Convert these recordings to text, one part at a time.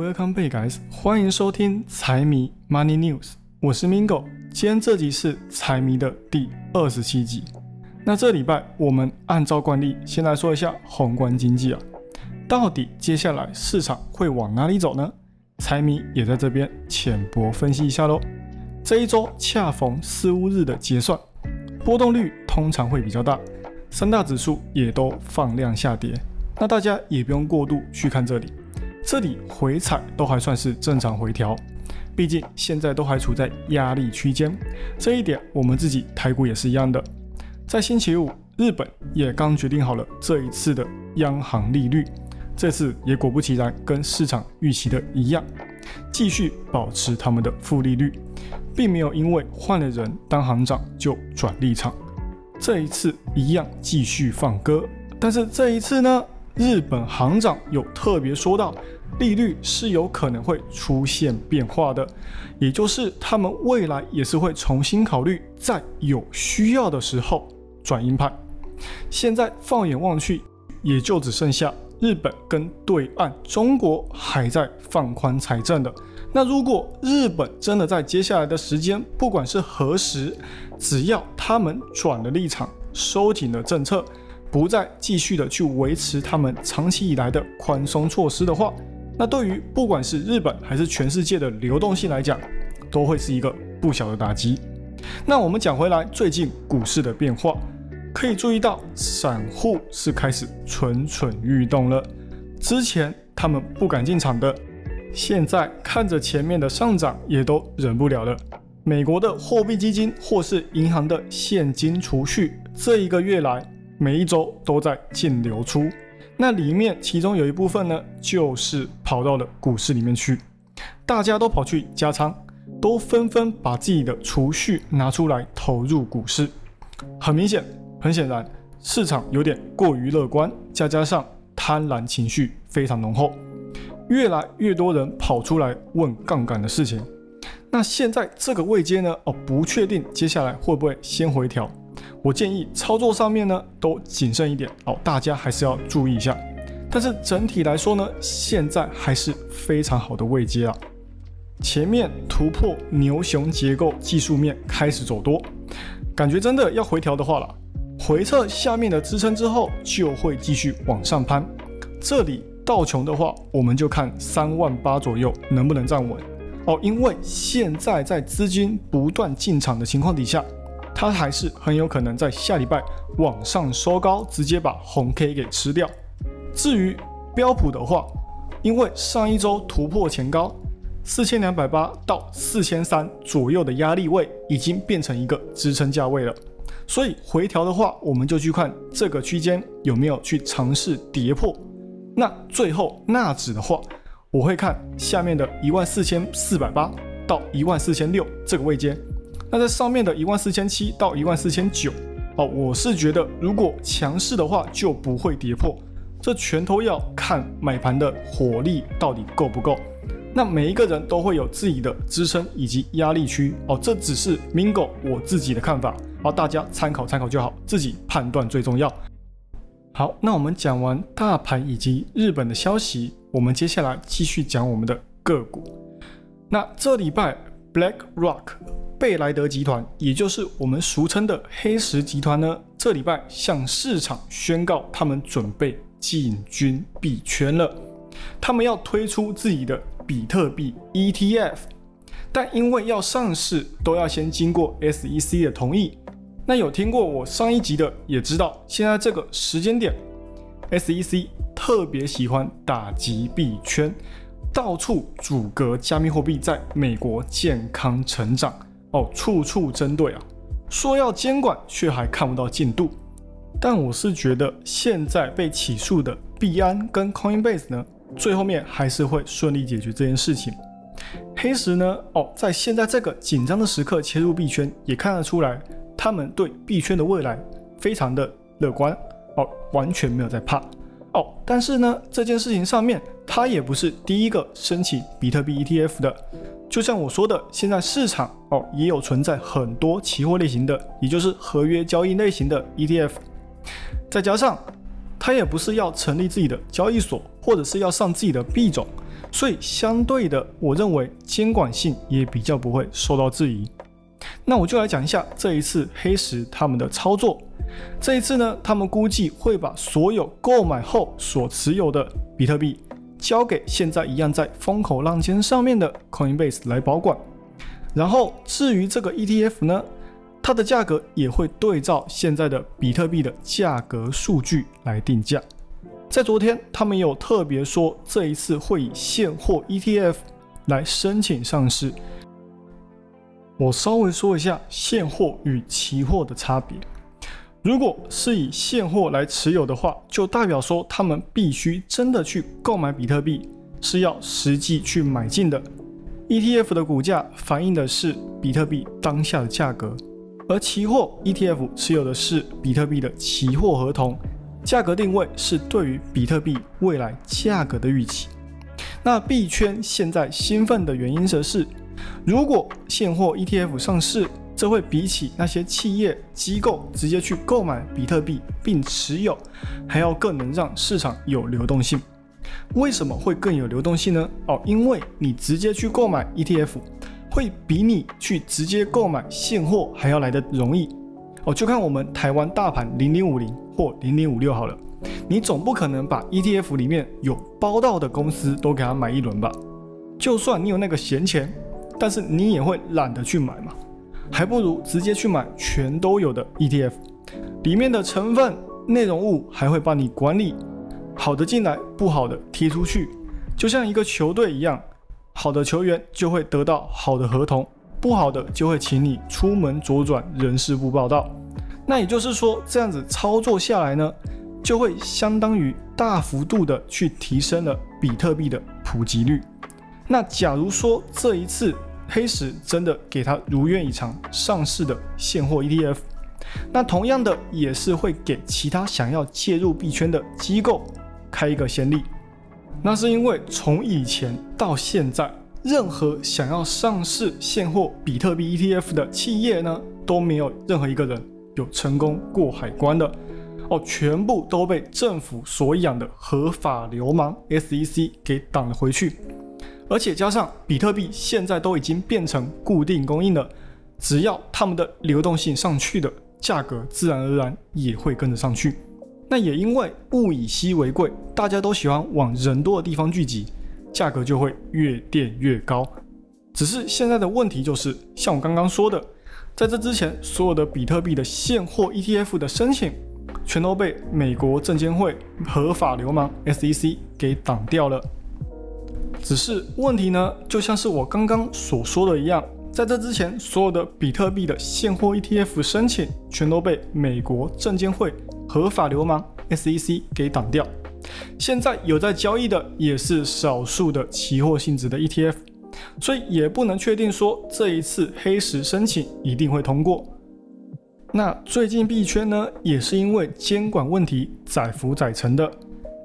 Welcome back guys， 欢迎收听财迷 Money News， 我是 Mingo， 今天这集是财迷的第27集。那这礼拜我们按照惯例先来说一下宏观经济啊，到底接下来市场会往哪里走呢？财迷也在这边浅薄分析一下咯。这一周恰逢四巫日的结算，波动率通常会比较大，三大指数也都放量下跌，那大家也不用过度去看这里，这里回踩都还算是正常回调，毕竟现在都还处在压力区间，这一点我们自己台股也是一样的。在星期五，日本也刚决定好了这一次的央行利率，这次也果不其然跟市场预期的一样，继续保持他们的负利率，并没有因为换了人当行长就转立场，这一次一样继续放歌。但是这一次呢，日本行长有特别说到，利率是有可能会出现变化的，也就是他们未来也是会重新考虑在有需要的时候转鹰派。现在放眼望去，也就只剩下日本跟对岸中国还在放宽财政的。那如果日本真的在接下来的时间，不管是何时，只要他们转了立场，收紧了政策，不再继续的去维持他们长期以来的宽松措施的话，那对于不管是日本还是全世界的流动性来讲，都会是一个不小的打击。那我们讲回来最近股市的变化，可以注意到散户是开始蠢蠢欲动了，之前他们不敢进场的，现在看着前面的上涨也都忍不了了。美国的货币基金或是银行的现金储蓄，这一个月来每一周都在净流出，那里面其中有一部分呢，就是跑到了股市里面去，大家都跑去加仓，都纷纷把自己的储蓄拿出来投入股市。很明显，很显然，市场有点过于乐观，再加上贪婪情绪非常浓厚，越来越多人跑出来问杠杆的事情。那现在这个位阶呢，不确定接下来会不会先回调。我建议操作上面呢都谨慎一点，大家还是要注意一下。但是整体来说呢，现在还是非常好的位阶啊。前面突破牛熊结构技术面开始走多，感觉真的要回调的话了，回撤下面的支撑之后就会继续往上攀。这里道琼的话，我们就看38000左右能不能站稳，因为现在在资金不断进场的情况底下，它还是很有可能在下礼拜往上收高，直接把红 K 给吃掉。至于标普的话，因为上一周突破前高4280到4300左右的压力位已经变成一个支撑价位了，所以回调的话，我们就去看这个区间有没有去尝试跌破。那最后纳指的话，我会看下面的14480到14600这个位阶，那在上面的14700到14900，我是觉得如果强势的话就不会跌破，这全都要看买盘的火力到底够不够。那每一个人都会有自己的支撑以及压力区，这只是 Mingo 我自己的看法，大家参考参考就好，自己判断最重要。好，那我们讲完大盘以及日本的消息，我们接下来继续讲我们的个股。那这礼拜 Black Rock贝莱德集团，也就是我们俗称的黑石集团呢，这礼拜向市场宣告他们准备进军币圈了，他们要推出自己的比特币 ETF， 但因为要上市都要先经过 SEC 的同意。那有听过我上一集的也知道，现在这个时间点 SEC 特别喜欢打击币圈，到处阻隔加密货币在美国健康成长，处处针对啊，说要监管却还看不到进度。但我是觉得现在被起诉的币安跟 Coinbase 呢，最后面还是会顺利解决这件事情。黑石呢，在现在这个紧张的时刻切入币圈，也看得出来他们对币圈的未来非常的乐观，完全没有在怕，但是呢，这件事情上面他也不是第一个申请比特币 ETF 的。就像我说的，现在市场，也有存在很多期货类型的，也就是合约交易类型的 ETF， 再加上它也不是要成立自己的交易所，或者是要上自己的币种，所以相对的，我认为监管性也比较不会受到质疑。那我就来讲一下这一次黑石他们的操作。这一次呢，他们估计会把所有购买后所持有的比特币交给现在一样在风口浪尖上面的 Coinbase 来保管。然后至于这个 ETF 呢，它的价格也会对照现在的比特币的价格数据来定价。在昨天他们有特别说，这一次会以现货 ETF 来申请上市。我稍微说一下现货与期货的差别。如果是以现货来持有的话，就代表说他们必须真的去购买比特币，是要实际去买进的。ETF 的股价反映的是比特币当下的价格，而期货 ETF 持有的是比特币的期货合同，价格定位是对于比特币未来价格的预期。那币圈现在兴奋的原因则是，如果现货 ETF 上市，这会比起那些企业机构直接去购买比特币并持有，还要更能让市场有流动性。为什么会更有流动性呢？因为你直接去购买 ETF 会比你去直接购买现货还要来得容易。就看我们台湾大盘0050或0056好了，你总不可能把 ETF 里面有包到的公司都给它买一轮吧？就算你有那个闲钱，但是你也会懒得去买嘛，还不如直接去买全都有的 ETF， 里面的成分、内容物还会帮你管理，好的进来，不好的踢出去，就像一个球队一样，好的球员就会得到好的合同，不好的就会请你出门左转人事部报到。那也就是说，这样子操作下来呢，就会相当于大幅度的去提升了比特币的普及率。那假如说这一次黑石真的给他如愿以偿上市的现货 ETF， 那同样的也是会给其他想要介入币圈的机构开一个先例。那是因为从以前到现在，任何想要上市现货比特币 ETF 的企业呢，都没有任何一个人有成功过海关的，全部都被政府所养的合法流氓 SEC 给挡了回去。而且加上比特币现在都已经变成固定供应了，只要他们的流动性上去的，价格自然而然也会跟着上去。那也因为物以稀为贵，大家都喜欢往人多的地方聚集，价格就会越垫越高。只是现在的问题就是，像我刚刚说的，在这之前所有的比特币的现货 ETF 的申请，全都被美国证监会合法流氓 SEC 给挡掉了。只是问题呢，就像是我刚刚所说的一样，在这之前所有的比特币的现货 ETF 申请全都被美国证监会合法流氓 SEC 给挡掉。现在有在交易的也是少数的期货性质的 ETF， 所以也不能确定说这一次黑石申请一定会通过。那最近币圈呢，也是因为监管问题载浮载沉的，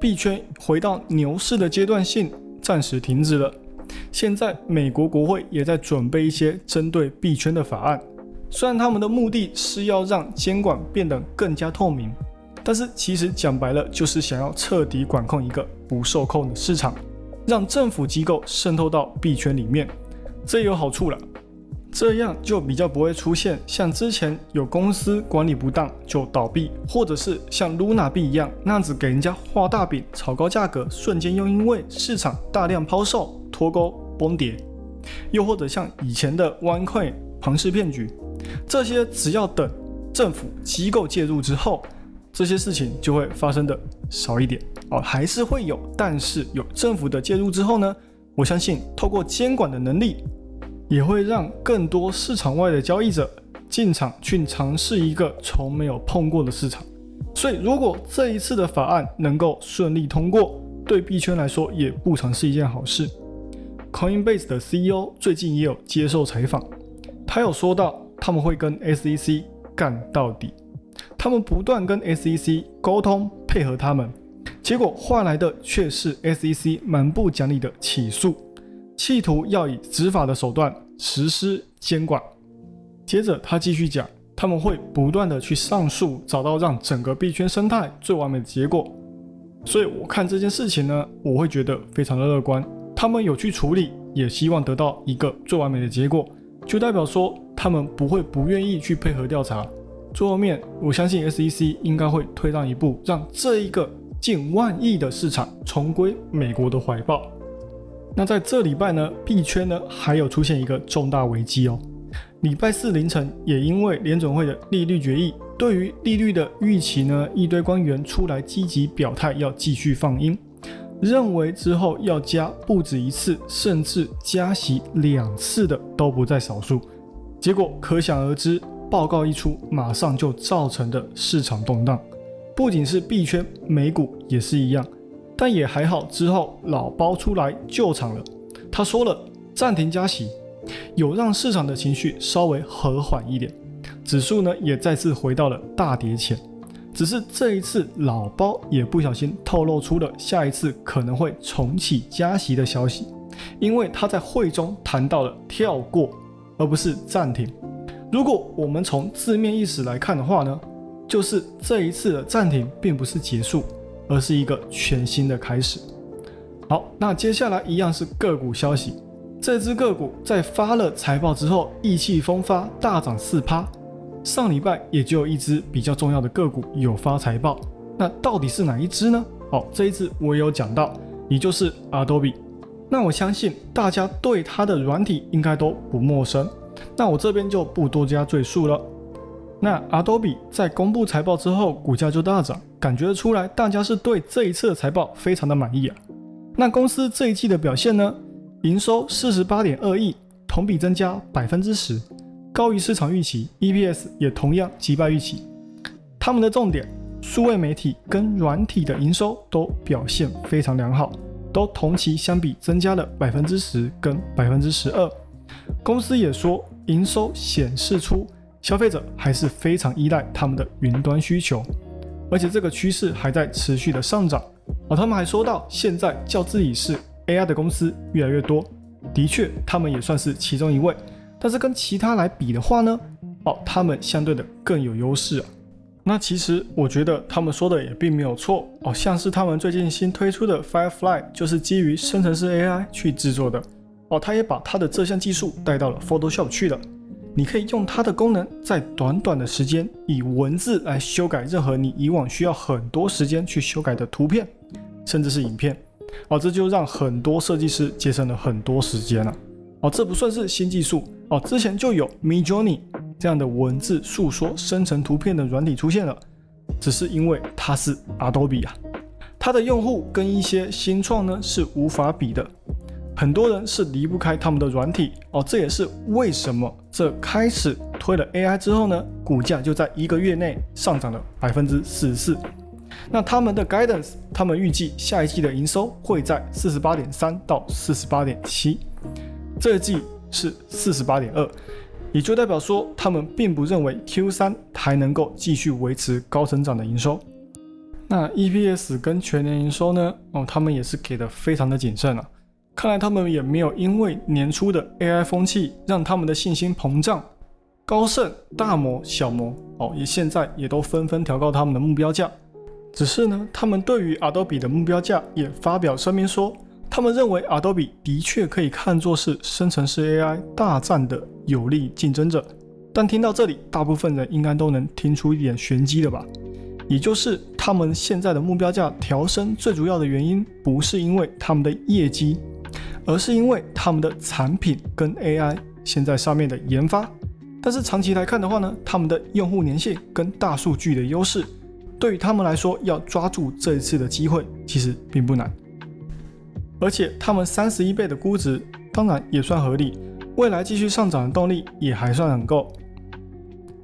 币圈回到牛市的阶段性暂时停止了。现在美国国会也在准备一些针对币圈的法案，虽然他们的目的是要让监管变得更加透明，但是其实讲白了就是想要彻底管控一个不受控的市场，让政府机构渗透到币圈里面，这也有好处了。这样就比较不会出现像之前有公司管理不当就倒闭，或者是像 Luna 币一样那样子给人家画大饼炒高价格，瞬间又因为市场大量抛售脱钩崩跌，又或者像以前的 OneCoin 庞氏骗局。这些只要等政府机构介入之后，这些事情就会发生的少一点，还是会有，但是有政府的介入之后呢，我相信透过监管的能力，也会让更多市场外的交易者进场去尝试一个从没有碰过的市场。所以如果这一次的法案能够顺利通过，对币圈来说也不尝是一件好事。 Coinbase 的 CEO 最近也有接受采访，他有说到他们会跟 SEC 干到底，他们不断跟 SEC 沟通配合他们，结果换来的却是 SEC 蛮不讲理的起诉，企图要以执法的手段实施监管。接着他继续讲，他们会不断的去上诉，找到让整个币圈生态最完美的结果。所以我看这件事情呢，我会觉得非常的乐观，他们有去处理，也希望得到一个最完美的结果，就代表说他们不会不愿意去配合调查。最后面，我相信 SEC 应该会退让一步，让这一个近10000亿的市场重归美国的怀抱。那在这礼拜呢，币圈呢还有出现一个重大危机哦。礼拜四凌晨，也因为联准会的利率决议，对于利率的预期呢，一堆官员出来积极表态，要继续放鹰，认为之后要加不止一次，甚至加息2次的都不在少数。结果可想而知，报告一出，马上就造成的市场动荡，不仅是币圈，美股也是一样。但也还好，之后老包出来救场了，他说了暂停加息，有让市场的情绪稍微和缓一点，指数呢也再次回到了大跌前。只是这一次老包也不小心透露出了下一次可能会重启加息的消息，因为他在会中谈到了跳过，而不是暂停。如果我们从字面意思来看的话呢，就是这一次的暂停并不是结束，而是一个全新的开始。好，那接下来一样是个股消息。这只个股在发了财报之后意气风发，大涨 4%。 上礼拜也就有一只比较重要的个股有发财报，那到底是哪一只呢？哦，这一只我也有讲到，也就是 Adobe。 那我相信大家对它的软体应该都不陌生，那我这边就不多加赘述了。那 Adobe 在公布财报之后，股价就大涨，感觉出来大家是对这一次的财报非常的满意啊。那公司这一季的表现呢，营收 48.2 亿，同比增加 10%， 高于市场预期， EPS 也同样击败预期。他们的重点，数位媒体跟软体的营收都表现非常良好，都同期相比增加了 10% 跟 12%。公司也说，营收显示出消费者还是非常依赖他们的云端需求，而且这个趋势还在持续的上涨。而他们还说到，现在叫自己是 AI 的公司越来越多，的确他们也算是其中一位，但是跟其他来比的话呢，他们相对的更有优势啊。那其实我觉得他们说的也并没有错哦，像是他们最近新推出的 Firefly 就是基于生成式 AI 去制作的哦，他也把他的这项技术带到了 Photoshop 去了。你可以用它的功能，在短短的时间以文字来修改任何你以往需要很多时间去修改的图片，甚至是影片。哦，这就让很多设计师节省了很多时间了。哦，这不算是新技术哦，之前就有 Midjourney 这样的文字诉说生成图片的软体出现了，只是因为它是 Adobe 啊，它的用户跟一些新创呢是无法比的。很多人是离不开他们的软体哦，这也是为什么这开始推了 AI 之后呢，股价就在1个月内上涨了 44%。 那他们的 guidance， 他们预计下一季的营收会在 48.3 到 48.7， 这一季是 48.2， 也就代表说他们并不认为 Q3 还能够继续维持高成长的营收。那 EPS 跟全年营收呢哦，他们也是给的非常的谨慎啊，看来他们也没有因为年初的 AI 风气让他们的信心膨胀。高盛、大摩、小摩哦，也现在也都纷纷调高他们的目标价。只是呢，他们对于 Adobe 的目标价也发表声明说，他们认为 Adobe 的确可以看作是生成式 AI 大战的有力竞争者。但听到这里，大部分人应该都能听出一点玄机了吧？也就是他们现在的目标价调升最主要的原因，不是因为他们的业绩，而是因为他们的产品跟 AI 现在上面的研发。但是长期来看的话呢，他们的用户粘性跟大数据的优势，对于他们来说要抓住这一次的机会其实并不难。而且他们31倍的估值当然也算合理，未来继续上涨的动力也还算很够。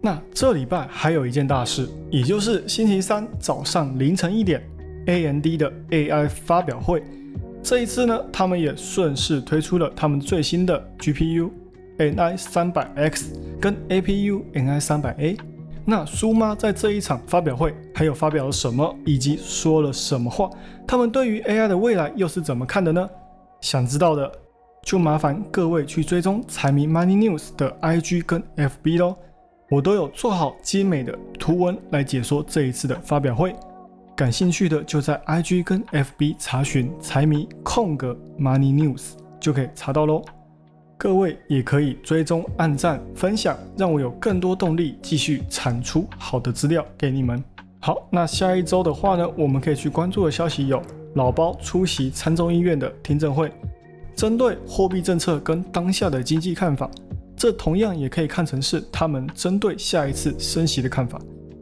那这礼拜还有一件大事，也就是星期三早上凌晨1点 AMD 的 AI 发表会。这一次呢，他们也顺势推出了他们最新的 GPU NI300X 跟 APU NI300A。 那苏妈在这一场发表会还有发表了什么，以及说了什么话，他们对于 AI 的未来又是怎么看的呢？想知道的就麻烦各位去追踪财迷 Money News 的 IG 跟 FB 咯，我都有做好精美的图文来解说这一次的发表会。感兴趣的就在 IG 跟 FB 查询财迷空格 Money News 就可以查到咯。各位也可以追踪、按赞、分享，让我有更多动力继续产出好的资料给你们。好，那下一周的话呢，我们可以去关注的消息有老包出席参众议院的听证会，针对货币政策跟当下的经济看法，这同样也可以看成是他们针对下一次升息的看法，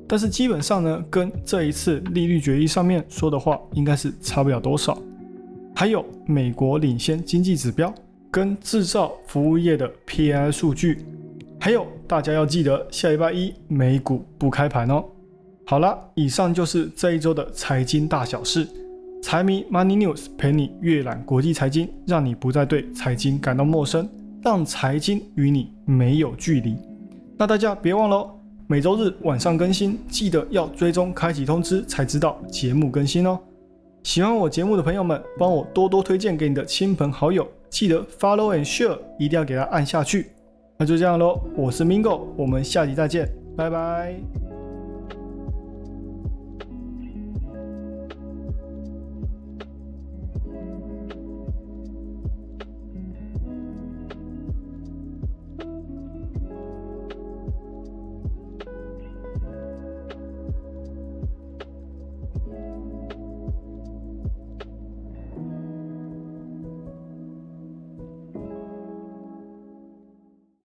但是基本上呢，跟这一次利率决议上面说的话应该是差不了多少。还有美国领先经济指标跟制造服务业的 PMI 数据，还有大家要记得下礼拜一美股不开盘哦。好啦，以上就是这一周的财经大小事，财迷 Money News 陪你阅览国际财经，让你不再对财经感到陌生，让财经与你没有距离。那大家别忘了每周日晚上更新，记得要追踪开启通知才知道节目更新哦。喜欢我节目的朋友们，帮我多多推荐给你的亲朋好友，记得 follow and share， 一定要给它按下去。那就这样咯，我是 Mingo， 我们下集再见，拜拜。